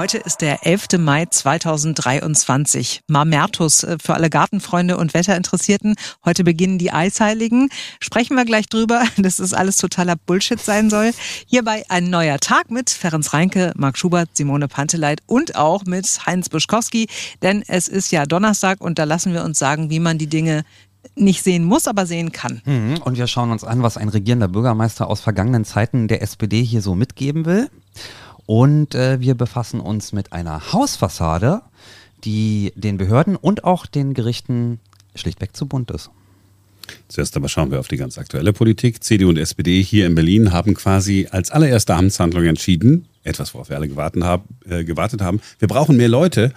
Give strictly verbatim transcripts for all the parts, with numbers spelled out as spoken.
Heute ist der elfter Mai zweitausenddreiundzwanzig. Mamertus für alle Gartenfreunde und Wetterinteressierten. Heute beginnen die Eisheiligen. Sprechen wir gleich drüber, dass es alles totaler Bullshit sein soll. Hierbei ein neuer Tag mit Ferenc Reinke, Marc Schubert, Simone Panteleit und auch mit Heinz Buschkowsky. Denn es ist ja Donnerstag und da lassen wir uns sagen, wie man die Dinge nicht sehen muss, aber sehen kann. Und wir schauen uns an, was ein regierender Bürgermeister aus vergangenen Zeiten der S P D hier so mitgeben will. Und äh, wir befassen uns mit einer Hausfassade, die den Behörden und auch den Gerichten schlichtweg zu bunt ist. Zuerst aber schauen wir auf die ganz aktuelle Politik. C D U und S P D hier in Berlin haben quasi als allererste Amtshandlung entschieden, etwas, worauf wir alle gewartet haben, äh, gewartet haben. Wir brauchen mehr Leute.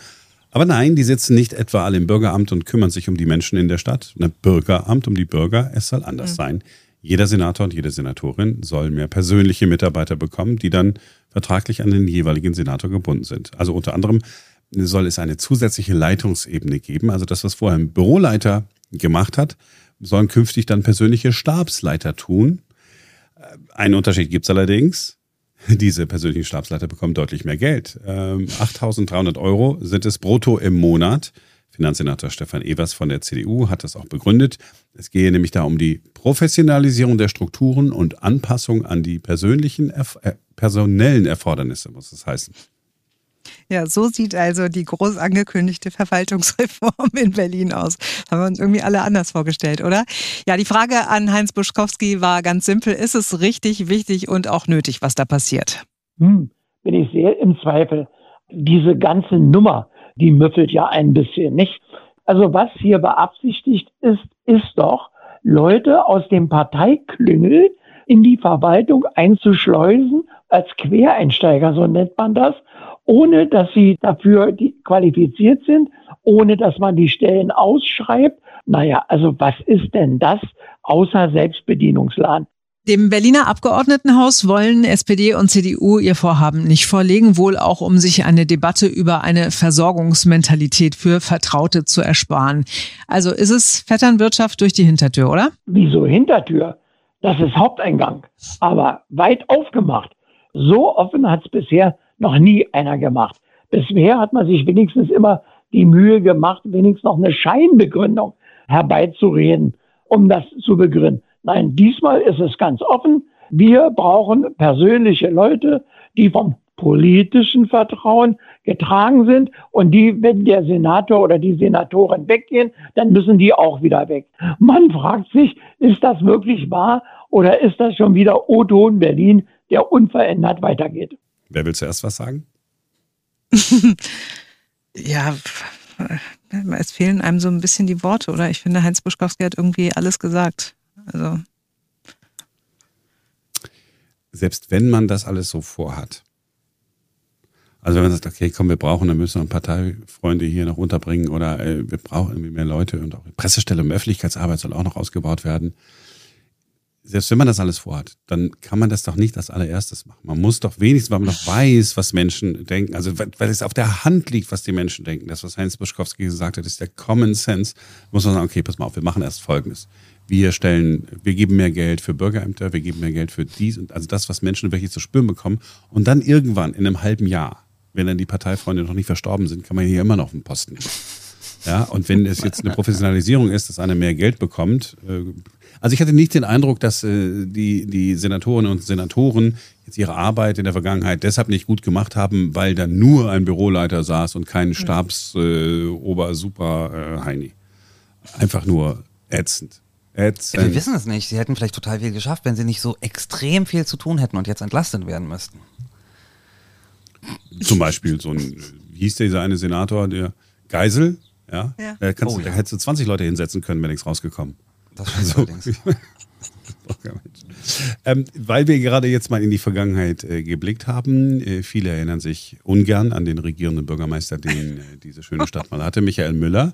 Aber nein, die sitzen nicht etwa alle im Bürgeramt und kümmern sich um die Menschen in der Stadt. Ein Bürgeramt um die Bürger, es soll anders mhm. sein. Jeder Senator und jede Senatorin soll mehr persönliche Mitarbeiter bekommen, die dann vertraglich an den jeweiligen Senator gebunden sind. Also unter anderem soll es eine zusätzliche Leitungsebene geben. Also das, was vorher ein Büroleiter gemacht hat, sollen künftig dann persönliche Stabsleiter tun. Einen Unterschied gibt es allerdings. Diese persönlichen Stabsleiter bekommen deutlich mehr Geld. achttausenddreihundert Euro sind es brutto im Monat. Finanzsenator Stefan Evers von der C D U hat das auch begründet. Es gehe nämlich da um die Professionalisierung der Strukturen und Anpassung an die persönlichen, äh, personellen Erfordernisse, muss es heißen. Ja, so sieht also die groß angekündigte Verwaltungsreform in Berlin aus. Das haben wir uns irgendwie alle anders vorgestellt, oder? Ja, die Frage an Heinz Buschkowsky war ganz simpel. Ist es richtig, wichtig und auch nötig, was da passiert? Hm, bin ich sehr im Zweifel. Diese ganze Nummer, die müffelt ja ein bisschen, nicht? Also was hier beabsichtigt ist, ist doch, Leute aus dem Parteiklüngel in die Verwaltung einzuschleusen, als Quereinsteiger, so nennt man das, ohne dass sie dafür qualifiziert sind, ohne dass man die Stellen ausschreibt. Naja, also was ist denn das außer Selbstbedienungsladen? Dem Berliner Abgeordnetenhaus wollen S P D und C D U ihr Vorhaben nicht vorlegen, wohl auch um sich eine Debatte über eine Versorgungsmentalität für Vertraute zu ersparen. Also ist es Vetternwirtschaft durch die Hintertür, oder? Wieso Hintertür? Das ist Haupteingang, aber weit aufgemacht. So offen hat es bisher noch nie einer gemacht. Bisher hat man sich wenigstens immer die Mühe gemacht, wenigstens noch eine Scheinbegründung herbeizureden, um das zu begründen. Nein, diesmal ist es ganz offen. Wir brauchen persönliche Leute, die vom politischen Vertrauen getragen sind und die, wenn der Senator oder die Senatorin weggehen, dann müssen die auch wieder weg. Man fragt sich, ist das wirklich wahr oder ist das schon wieder O-Ton Berlin, der unverändert weitergeht? Wer will zuerst was sagen? Ja, es fehlen einem so ein bisschen die Worte, oder? Ich finde, Heinz Buschkowsky hat irgendwie alles gesagt. Also. Selbst wenn man das alles so vorhat. Also wenn man sagt, okay, komm, wir brauchen, dann müssen wir Parteifreunde hier noch unterbringen oder äh, wir brauchen irgendwie mehr Leute und auch die Pressestelle und Öffentlichkeitsarbeit soll auch noch ausgebaut werden. Selbst wenn man das alles vorhat, dann kann man das doch nicht als allererstes machen. Man muss doch wenigstens, weil man noch weiß, was Menschen denken, also weil es auf der Hand liegt, was die Menschen denken. Das, was Heinz Buschkowsky gesagt hat, ist der Common Sense. Muss man sagen, okay, pass mal auf, wir machen erst Folgendes. Wir stellen, wir geben mehr Geld für Bürgerämter, wir geben mehr Geld für dies und also das, was Menschen wirklich zu spüren bekommen. Und dann irgendwann in einem halben Jahr, wenn dann die Parteifreunde noch nicht verstorben sind, kann man hier immer noch einen Posten. Ja, und wenn es jetzt eine Professionalisierung ist, dass einer mehr Geld bekommt. Also ich hatte nicht den Eindruck, dass die, die Senatorinnen und Senatoren jetzt ihre Arbeit in der Vergangenheit deshalb nicht gut gemacht haben, weil da nur ein Büroleiter saß und kein Stabsober-Super-Heini. Äh, Einfach nur ätzend. ätzend. Wir wissen es nicht. Sie hätten vielleicht total viel geschafft, wenn sie nicht so extrem viel zu tun hätten und jetzt entlastet werden müssten. Zum Beispiel so ein, wie hieß der, dieser eine Senator, der Geisel? Ja? Ja. Da, kannst, oh, ja. da hättest du zwanzig Leute hinsetzen können, wäre nichts rausgekommen. Das stimmt allerdings. ähm, weil wir gerade jetzt mal in die Vergangenheit äh, geblickt haben, äh, viele erinnern sich ungern an den regierenden Bürgermeister, den äh, diese schöne Stadt mal hatte, Michael Müller.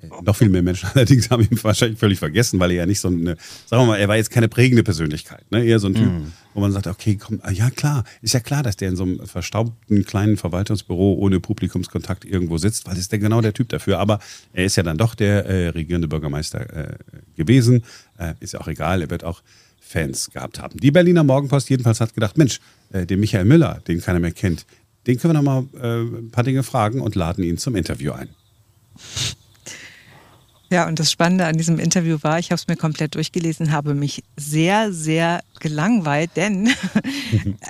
Äh, noch viel mehr Menschen allerdings haben ihn wahrscheinlich völlig vergessen, weil er ja nicht so eine, sagen wir mal, er war jetzt keine prägende Persönlichkeit, ne? Eher so ein Typ, mm. wo man sagt, okay, komm, ja klar, ist ja klar, dass der in so einem verstaubten kleinen Verwaltungsbüro ohne Publikumskontakt irgendwo sitzt, weil das ist der genau der Typ dafür. Aber er ist ja dann doch der äh, regierende Bürgermeister äh, gewesen. Äh, ist ja auch egal, er wird auch Fans gehabt haben. Die Berliner Morgenpost jedenfalls hat gedacht, Mensch, äh, den Michael Müller, den keiner mehr kennt, Den können wir nochmal äh, ein paar Dinge fragen und laden ihn zum Interview ein. Ja, und das Spannende an diesem Interview war, ich habe es mir komplett durchgelesen, habe mich sehr, sehr gelangweilt, denn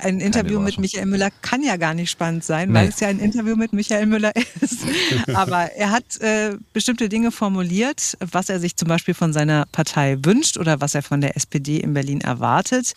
ein Interview mit Michael Müller kann ja gar nicht spannend sein, Nein. weil es ja ein Interview mit Michael Müller ist. Aber er hat äh, bestimmte Dinge formuliert, was er sich zum Beispiel von seiner Partei wünscht oder was er von der S P D in Berlin erwartet.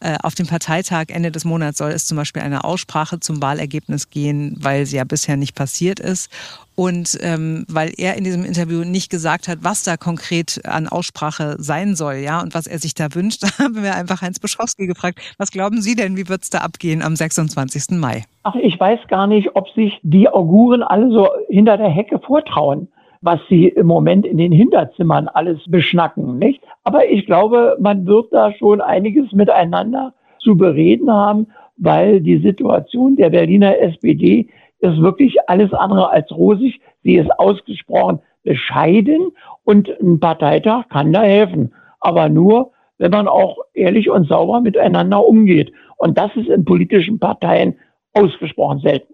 Äh, auf dem Parteitag Ende des Monats soll es zum Beispiel eine Aussprache zum Wahlergebnis gehen, weil sie ja bisher nicht passiert ist. Und ähm, weil er in diesem Interview nicht gesagt hat, was da konkret an Aussprache sein soll, ja, und was er sich da wünscht, haben wir einfach Heinz Buschkowsky gefragt. Was glauben Sie denn, wie wird es da abgehen am sechsundzwanzigsten Mai? Ach, ich weiß gar nicht, ob sich die Auguren alle so hinter der Hecke vortrauen, was sie im Moment in den Hinterzimmern alles beschnacken, nicht? Aber ich glaube, man wird da schon einiges miteinander zu bereden haben, weil die Situation der Berliner S P D ist wirklich alles andere als rosig. Sie ist ausgesprochen bescheiden und ein Parteitag kann da helfen. Aber nur, wenn man auch ehrlich und sauber miteinander umgeht. Und das ist in politischen Parteien ausgesprochen selten.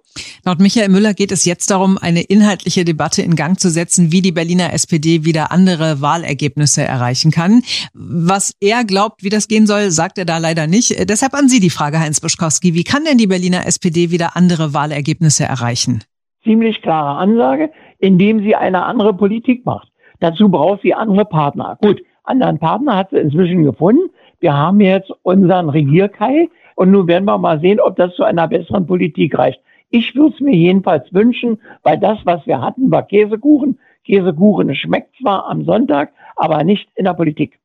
Laut Michael Müller geht es jetzt darum, eine inhaltliche Debatte in Gang zu setzen, wie die Berliner S P D wieder andere Wahlergebnisse erreichen kann. Was er glaubt, wie das gehen soll, sagt er da leider nicht. Deshalb an Sie die Frage, Heinz Buschkowsky. Wie kann denn die Berliner S P D wieder andere Wahlergebnisse erreichen? Ziemlich klare Ansage, indem sie eine andere Politik macht. Dazu braucht sie andere Partner. Gut, anderen Partner hat sie inzwischen gefunden. Wir haben jetzt unseren Regierkai. Und nun werden wir mal sehen, ob das zu einer besseren Politik reicht. Ich würde es mir jedenfalls wünschen, weil das, was wir hatten, war Käsekuchen. Käsekuchen schmeckt zwar am Sonntag, aber nicht in der Politik.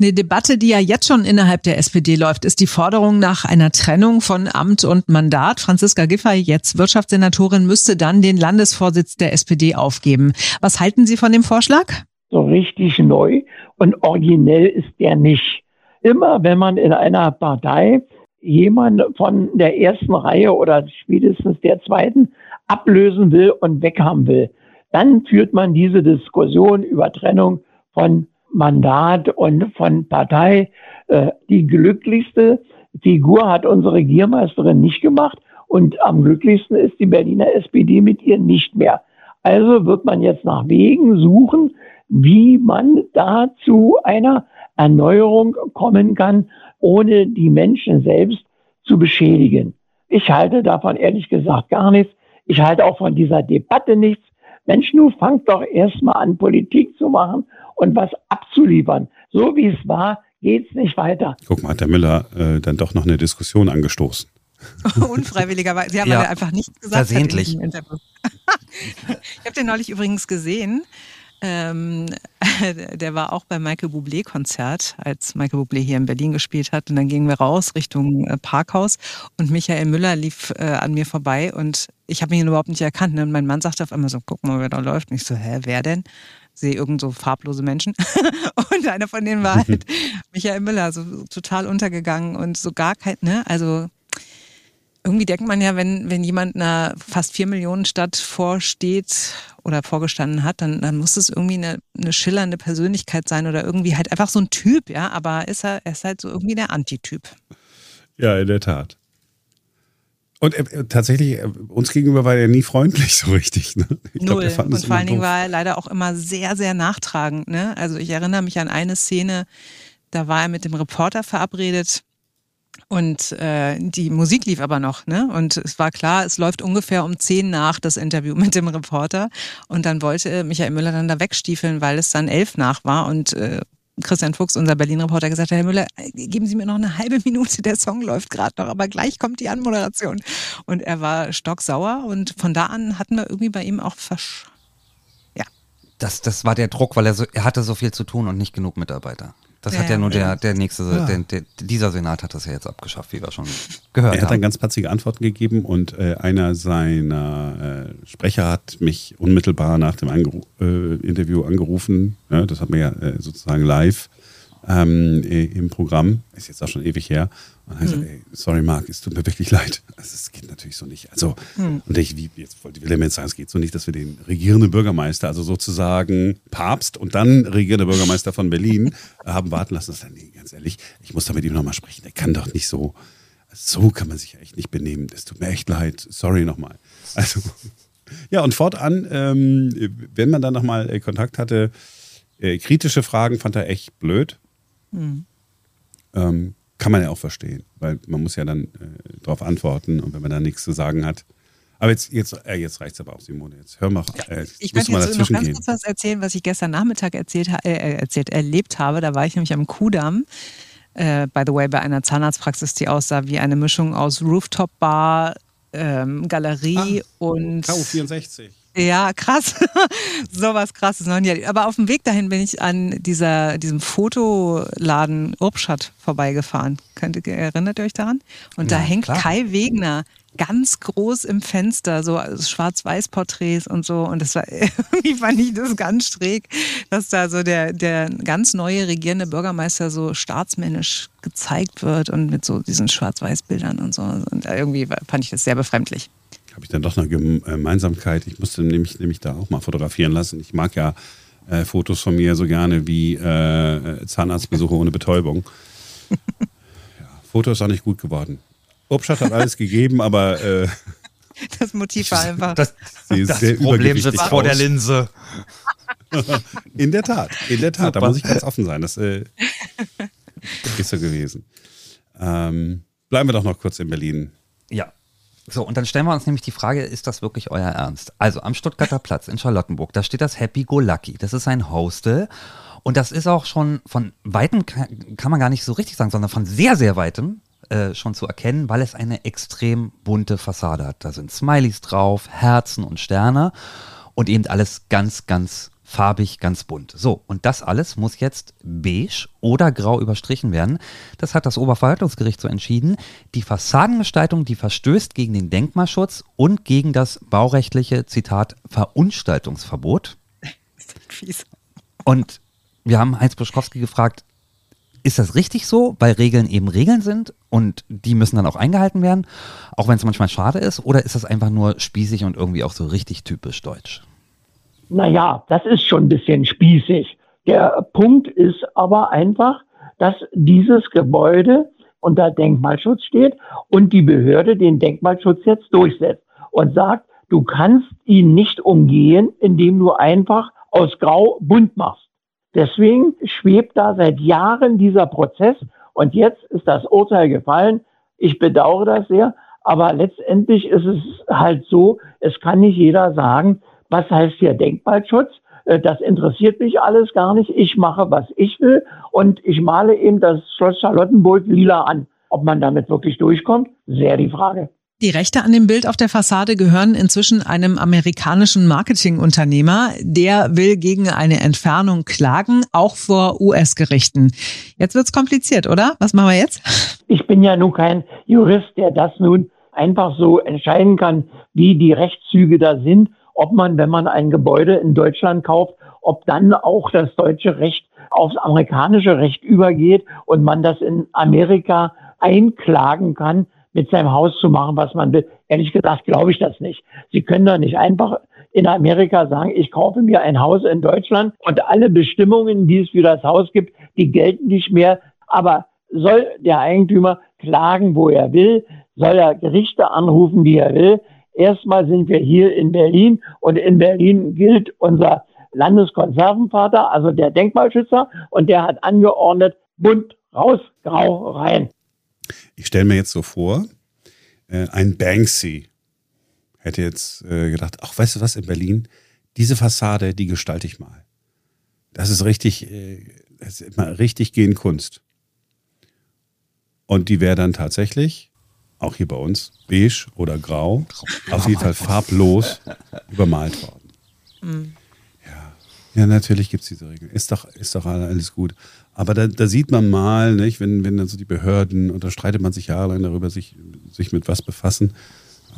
Eine Debatte, die ja jetzt schon innerhalb der S P D läuft, ist die Forderung nach einer Trennung von Amt und Mandat. Franziska Giffey, jetzt Wirtschaftssenatorin, müsste dann den Landesvorsitz der S P D aufgeben. Was halten Sie von dem Vorschlag? So richtig neu und originell ist der nicht. Immer wenn man in einer Partei jemand von der ersten Reihe oder spätestens der zweiten ablösen will und weghaben will. Dann führt man diese Diskussion über Trennung von Mandat und von Partei. Äh, die glücklichste Figur hat unsere Regiermeisterin nicht gemacht und am glücklichsten ist die Berliner S P D mit ihr nicht mehr. Also wird man jetzt nach Wegen suchen, wie man da zu einer Erneuerung kommen kann, ohne die Menschen selbst zu beschädigen. Ich halte davon ehrlich gesagt gar nichts. Ich halte auch von dieser Debatte nichts. Mensch, nun fangt doch erstmal an, Politik zu machen und was abzuliefern. So wie es war, geht's nicht weiter. Guck mal, hat der Müller äh, dann doch noch eine Diskussion angestoßen. Unfreiwilligerweise. Sie haben ja, ja einfach nichts gesagt. Versehentlich. In Interview. Ich habe den neulich übrigens gesehen. Ähm, der war auch beim Michael Bublé-Konzert, als Michael Bublé hier in Berlin gespielt hat. Und dann gingen wir raus Richtung äh, Parkhaus und Michael Müller lief äh, an mir vorbei und ich habe ihn überhaupt nicht erkannt. Ne? Und mein Mann sagte auf einmal so, guck mal, wer da läuft. Und ich so, hä, wer denn? Ich sehe irgend so farblose Menschen. Und einer von denen war halt Michael Müller, so total untergegangen und so gar kein, ne, also... Irgendwie denkt man ja, wenn, wenn jemand einer fast vier Millionen Stadt vorsteht oder vorgestanden hat, dann, dann muss es irgendwie eine, eine schillernde Persönlichkeit sein oder irgendwie halt einfach so ein Typ, ja, aber ist er, er ist halt so irgendwie der Antityp. Ja, in der Tat. Und äh, tatsächlich, äh, uns gegenüber war er nie freundlich so richtig. Ne? Ich Null. Glaub, wir fanden das und vor allen Dingen war er leider auch immer sehr, sehr nachtragend. Ne? Also ich erinnere mich an eine Szene, da war er mit dem Reporter verabredet. Und äh, die Musik lief aber noch, ne? Und es war klar, es läuft ungefähr um zehn nach das Interview mit dem Reporter. Und dann wollte Michael Müller dann da wegstiefeln, weil es dann elf nach war. Und äh, Christian Fuchs, unser Berlin-Reporter, gesagt hat, Herr Müller, geben Sie mir noch eine halbe Minute, der Song läuft gerade noch, aber gleich kommt die Anmoderation. Und er war stocksauer und von da an hatten wir irgendwie bei ihm auch versch... Ja. Das, das war der Druck, weil er, so, er hatte so viel zu tun und nicht genug Mitarbeiter. Das ja, hat ja nur der, der nächste, ja. der, der, dieser Senat hat das ja jetzt abgeschafft, wie wir schon gehört haben. Er hat dann ganz patzige Antworten gegeben und äh, einer seiner äh, Sprecher hat mich unmittelbar nach dem Angeru- äh, Interview angerufen. Ja, das hat man ja äh, sozusagen live ähm, äh, im Programm. Ist jetzt auch schon ewig her. Und dann hm. hat gesagt, ey, sorry Marc, es tut mir wirklich leid. Also es geht natürlich so nicht. Also hm. und ich wie, jetzt wollte ich jetzt sagen, es geht so nicht, dass wir den regierenden Bürgermeister, also sozusagen Papst und dann regierender Bürgermeister von Berlin haben warten lassen. Das ist dann, nee, ganz ehrlich, ich muss da mit ihm nochmal sprechen. Er kann doch nicht so. so kann man sich echt nicht benehmen. Es tut mir echt leid. Sorry nochmal. Also, ja, und fortan, ähm, wenn man dann nochmal äh, Kontakt hatte, äh, kritische Fragen fand er echt blöd. Mhm. Ähm, kann man ja auch verstehen, weil man muss ja dann äh, darauf antworten und wenn man da nichts zu sagen hat. Aber jetzt, jetzt, äh, jetzt reicht es aber auch, Simone. Jetzt hör mal. Äh, jetzt ich muss kann jetzt noch ganz kurz was erzählen, was ich gestern Nachmittag erzählt, äh, erzählt, erlebt habe. Da war ich nämlich am Kudamm, äh, by the way, bei einer Zahnarztpraxis, die aussah wie eine Mischung aus Rooftop-Bar, ähm, Galerie ah, und... K U vierundsechzig. Ja, krass. Sowas Krasses noch nie. Aber auf dem Weg dahin bin ich an dieser, diesem Fotoladen Urbschat vorbeigefahren. Könnt, erinnert ihr euch daran? Und ja, da hängt klar. Kai Wegner ganz groß im Fenster, so Schwarz-Weiß-Porträts und so. Und das war, irgendwie fand ich das ganz schräg, dass da so der, der ganz neue regierende Bürgermeister so staatsmännisch gezeigt wird und mit so diesen Schwarz-Weiß-Bildern und so. Und irgendwie fand ich das sehr befremdlich. Habe ich dann doch eine Gemeinsamkeit. Ich musste nämlich, nämlich da auch mal fotografieren lassen. Ich mag ja äh, Fotos von mir so gerne wie äh, Zahnarztbesuche ohne Betäubung. Ja, Foto ist auch nicht gut geworden. Urbschat hat alles gegeben, aber äh, das Motiv war einfach. Das, das Problem sitzt vor der Linse. In der Tat, in der Tat. Super. Da muss ich ganz offen sein. Das äh, ist so gewesen. Ähm, bleiben wir doch noch kurz in Berlin. Ja. So, und dann stellen wir uns nämlich die Frage, ist das wirklich euer Ernst? Also am Stuttgarter Platz in Charlottenburg, da steht das Happy Go Lucky. Das ist ein Hostel und das ist auch schon von Weitem, kann man gar nicht so richtig sagen, sondern von sehr, sehr Weitem äh, schon zu erkennen, weil es eine extrem bunte Fassade hat. Da sind Smileys drauf, Herzen und Sterne und eben alles ganz, ganz farbig, ganz bunt. So, und das alles muss jetzt beige oder grau überstrichen werden. Das hat das Oberverwaltungsgericht so entschieden. Die Fassadengestaltung, die verstößt gegen den Denkmalschutz und gegen das baurechtliche, Zitat, Verunstaltungsverbot. Und wir haben Heinz Buschkowsky gefragt, ist das richtig so, weil Regeln eben Regeln sind und die müssen dann auch eingehalten werden, auch wenn es manchmal schade ist, oder ist das einfach nur spießig und irgendwie auch so richtig typisch deutsch? Naja, das ist schon ein bisschen spießig. Der Punkt ist aber einfach, dass dieses Gebäude unter Denkmalschutz steht und die Behörde den Denkmalschutz jetzt durchsetzt und sagt, du kannst ihn nicht umgehen, indem du einfach aus Grau bunt machst. Deswegen schwebt da seit Jahren dieser Prozess und jetzt ist das Urteil gefallen. Ich bedauere das sehr, aber letztendlich ist es halt so, es kann nicht jeder sagen, was heißt hier Denkmalschutz? Das interessiert mich alles gar nicht. Ich mache, was ich will und ich male eben das Schloss Charlottenburg lila an. Ob man damit wirklich durchkommt, sehr die Frage. Die Rechte an dem Bild auf der Fassade gehören inzwischen einem amerikanischen Marketingunternehmer. Der will gegen eine Entfernung klagen, auch vor U S-Gerichten. Jetzt wird's kompliziert, oder? Was machen wir jetzt? Ich bin ja nun kein Jurist, der das nun einfach so entscheiden kann, wie die Rechtszüge da sind. Ob man, wenn man ein Gebäude in Deutschland kauft, ob dann auch das deutsche Recht aufs amerikanische Recht übergeht und man das in Amerika einklagen kann, mit seinem Haus zu machen, was man will. Ehrlich gesagt glaube ich das nicht. Sie können doch nicht einfach in Amerika sagen, ich kaufe mir ein Haus in Deutschland und alle Bestimmungen, die es für das Haus gibt, die gelten nicht mehr. Aber soll der Eigentümer klagen, wo er will? Soll er Gerichte anrufen, die er will? Erstmal sind wir hier in Berlin und in Berlin gilt unser Landeskonservenvater, also der Denkmalschützer, und der hat angeordnet, bunt raus, grau rein. Ich stelle mir jetzt so vor, äh, ein Banksy hätte jetzt äh, gedacht, ach, weißt du was, in Berlin, diese Fassade, die gestalte ich mal. Das ist richtig, äh, das ist immer richtig gehen Kunst. Und die wäre dann tatsächlich... auch hier bei uns, beige oder grau, auf jeden Fall farblos übermalt worden. Mhm. Ja. Ja, natürlich gibt es diese Regeln. Ist doch, ist doch alles gut. Aber da, da sieht man mal, nicht, wenn, wenn dann so die Behörden, und da streitet man sich jahrelang darüber, sich, sich mit was befassen,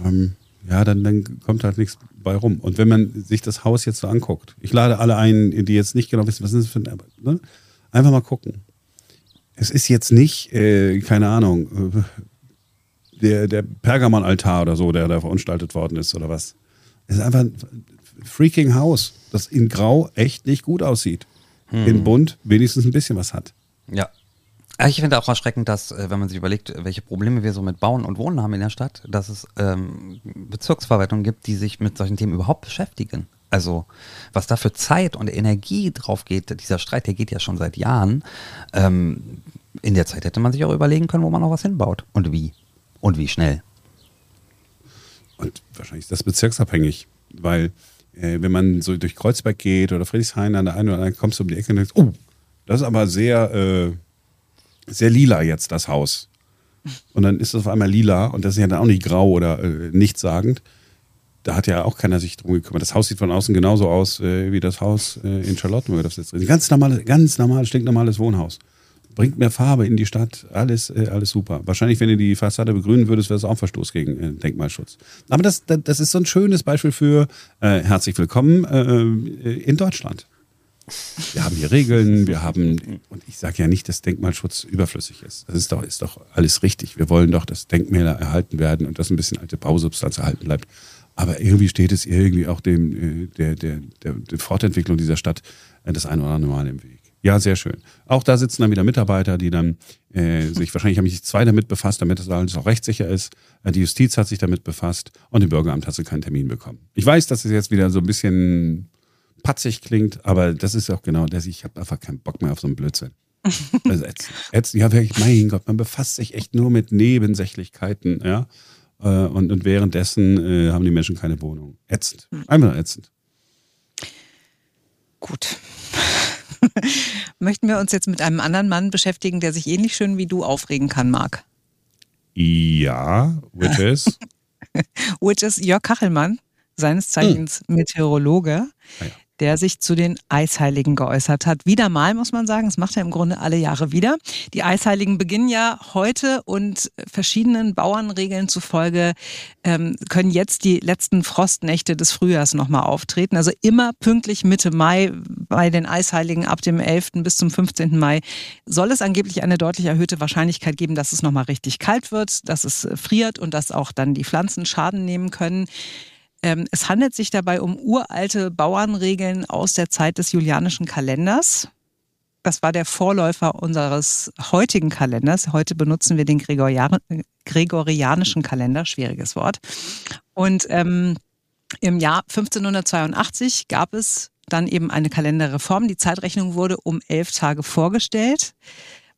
ähm, ja, dann, dann kommt halt nichts bei rum. Und wenn man sich das Haus jetzt so anguckt, ich lade alle ein, die jetzt nicht genau wissen, was ist das für ein, ne? Einfach mal gucken. Es ist jetzt nicht, äh, keine Ahnung, äh, Der, der Pergamon-Altar oder so, der da verunstaltet worden ist oder was. Es ist einfach ein freaking Haus, das in Grau echt nicht gut aussieht. Hm. In Bunt wenigstens ein bisschen was hat. Ja. Ich finde auch erschreckend, dass, wenn man sich überlegt, welche Probleme wir so mit Bauen und Wohnen haben in der Stadt, dass es ähm, Bezirksverwaltungen gibt, die sich mit solchen Themen überhaupt beschäftigen. Also was da für Zeit und Energie drauf geht, dieser Streit, der geht ja schon seit Jahren. Ähm, in der Zeit hätte man sich auch überlegen können, wo man noch was hinbaut und wie und wie schnell. Und wahrscheinlich ist das bezirksabhängig, weil äh, wenn man so durch Kreuzberg geht oder Friedrichshain an der einen oder anderen, kommst du um die Ecke und denkst, oh, das ist aber sehr, äh, sehr lila jetzt das Haus. Und dann ist es auf einmal lila und das ist ja dann auch nicht grau oder äh, nichtssagend. Da hat ja auch keiner sich drum gekümmert. Das Haus sieht von außen genauso aus äh, wie das Haus äh, in Charlottenburg, das jetzt drin. Ganz normales, ganz normales, stinknormales Wohnhaus. Bringt mehr Farbe in die Stadt, alles, äh, alles super. Wahrscheinlich, wenn du die Fassade begrünen würdest, wäre es auch ein Verstoß gegen äh, Denkmalschutz. Aber das, das, das ist so ein schönes Beispiel für äh, herzlich willkommen äh, in Deutschland. Wir haben hier Regeln, wir haben, und ich sage ja nicht, dass Denkmalschutz überflüssig ist. Das ist doch, ist doch alles richtig. Wir wollen doch, dass Denkmäler erhalten werden und dass ein bisschen alte Bausubstanz erhalten bleibt. Aber irgendwie steht es irgendwie auch dem, der, der, der, der Fortentwicklung dieser Stadt das eine oder andere Mal im Weg. Ja, sehr schön. Auch da sitzen dann wieder Mitarbeiter, die dann äh, sich, wahrscheinlich haben sich zwei damit befasst, damit das alles auch rechtssicher ist. Die Justiz hat sich damit befasst und im Bürgeramt hat sie keinen Termin bekommen. Ich weiß, dass es jetzt wieder so ein bisschen patzig klingt, aber das ist auch genau das. Ich habe einfach keinen Bock mehr auf so einen Blödsinn. Also jetzt, jetzt, ja, wirklich, mein Gott, man befasst sich echt nur mit Nebensächlichkeiten, ja. Und, und währenddessen äh, haben die Menschen keine Wohnung. Ätzend. Einmal ätzend. Gut. Möchten wir uns jetzt mit einem anderen Mann beschäftigen, der sich ähnlich schön wie du aufregen kann, Marc? Ja, which is? Which is Jörg Kachelmann, seines Zeichens hm. Meteorologe, ah, ja. der sich zu den Eisheiligen geäußert hat. Wieder mal, muss man sagen, das macht er im Grunde alle Jahre wieder. Die Eisheiligen beginnen ja heute und verschiedenen Bauernregeln zufolge ähm, können jetzt die letzten Frostnächte des Frühjahrs nochmal auftreten. Also immer pünktlich Mitte Mai bei den Eisheiligen ab dem elften bis zum fünfzehnten Mai soll es angeblich eine deutlich erhöhte Wahrscheinlichkeit geben, dass es nochmal richtig kalt wird, dass es friert und dass auch dann die Pflanzen Schaden nehmen können. Es handelt sich dabei um uralte Bauernregeln aus der Zeit des julianischen Kalenders. Das war der Vorläufer unseres heutigen Kalenders. Heute benutzen wir den gregorianischen Kalender, schwieriges Wort. Und ähm, im Jahr fünfzehnhundertzweiundachtzig gab es dann eben eine Kalenderreform. Die Zeitrechnung wurde um elf Tage vorgestellt,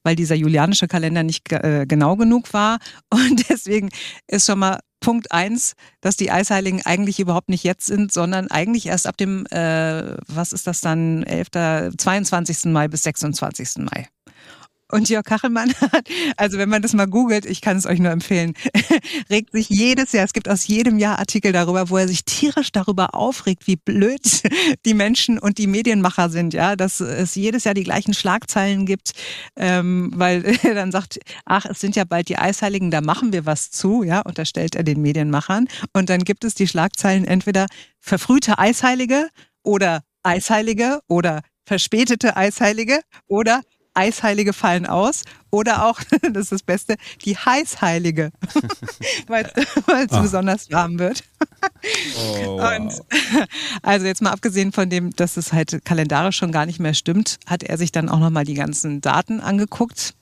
weil dieser julianische Kalender nicht äh, genau genug war. Und deswegen ist schon mal Punkt eins, dass die Eisheiligen eigentlich überhaupt nicht jetzt sind, sondern eigentlich erst ab dem, äh, was ist das dann, elften zweiundzwanzigsten Mai bis sechsundzwanzigsten Mai. Und Jörg Kachelmann hat, also wenn man das mal googelt, ich kann es euch nur empfehlen, regt sich jedes Jahr, es gibt aus jedem Jahr Artikel darüber, wo er sich tierisch darüber aufregt, wie blöd die Menschen und die Medienmacher sind, ja, dass es jedes Jahr die gleichen Schlagzeilen gibt, ähm, weil er dann sagt, ach, es sind ja bald die Eisheiligen, da machen wir was zu, ja, unterstellt er den Medienmachern. Und dann gibt es die Schlagzeilen entweder verfrühte Eisheilige oder Eisheilige oder verspätete Eisheilige oder Eisheilige fallen aus oder auch, das ist das Beste, die Heißheilige, weil es ah. besonders warm wird. Oh, wow. Und, also jetzt mal abgesehen von dem, dass es halt kalendarisch schon gar nicht mehr stimmt, hat er sich dann auch nochmal die ganzen Daten angeguckt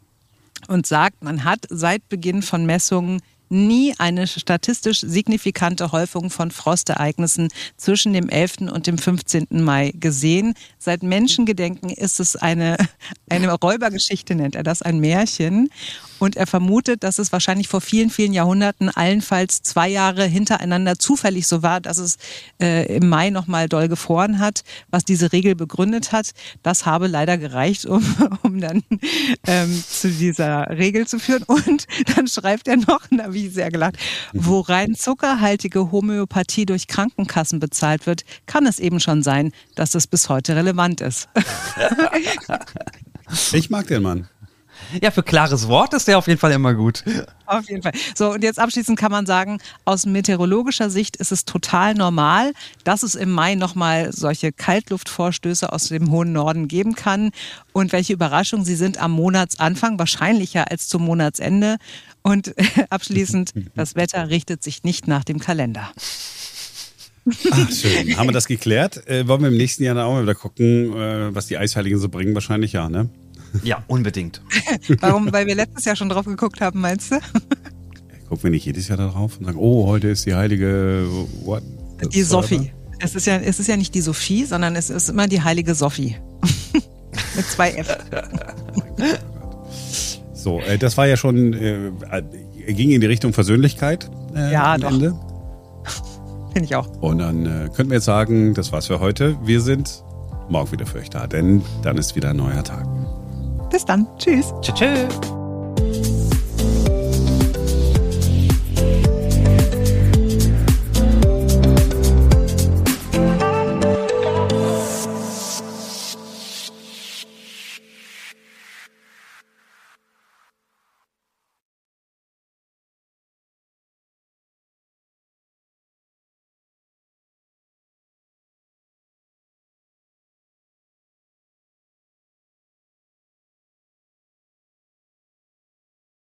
und sagt, man hat seit Beginn von Messungen nie eine statistisch signifikante Häufung von Frostereignissen zwischen dem elften und dem fünfzehnten Mai gesehen. Seit Menschengedenken ist es eine, eine Räubergeschichte, nennt er das, ein Märchen. Und er vermutet, dass es wahrscheinlich vor vielen, vielen Jahrhunderten allenfalls zwei Jahre hintereinander zufällig so war, dass es äh, im Mai nochmal doll gefroren hat, was diese Regel begründet hat. Das habe leider gereicht, um, um dann ähm, zu dieser Regel zu führen. Und dann schreibt er noch, na, wie sehr gelacht, wo rein zuckerhaltige Homöopathie durch Krankenkassen bezahlt wird, kann es eben schon sein, dass das bis heute relevant ist. Ich mag den Mann. Ja, für klares Wort ist der auf jeden Fall immer gut. Auf jeden Fall. So, und jetzt abschließend kann man sagen, aus meteorologischer Sicht ist es total normal, dass es im Mai nochmal solche Kaltluftvorstöße aus dem hohen Norden geben kann. Und welche Überraschung, sie sind am Monatsanfang wahrscheinlicher als zum Monatsende. Und abschließend, das Wetter richtet sich nicht nach dem Kalender. Ach, schön. Haben wir das geklärt? Äh, wollen wir im nächsten Jahr dann auch mal wieder gucken, äh, was die Eisheiligen so bringen? Wahrscheinlich ja, ne? Ja, unbedingt. Warum? Weil wir letztes Jahr schon drauf geguckt haben, meinst du? Gucken wir nicht jedes Jahr darauf und sagen, oh, heute ist die heilige... What? Die Sophie. Es ist, ja, es ist ja nicht die Sophie, sondern es ist immer die heilige Sophie. Mit zwei F. So, äh, das war ja schon... Äh, ging in die Richtung Versöhnlichkeit äh, ja, am doch. Ende. Finde ich auch. Und dann äh, könnten wir jetzt sagen, das war's für heute. Wir sind morgen wieder für euch da, denn dann ist wieder ein neuer Tag. Bis dann. Tschüss. Tschüss. Tschüss.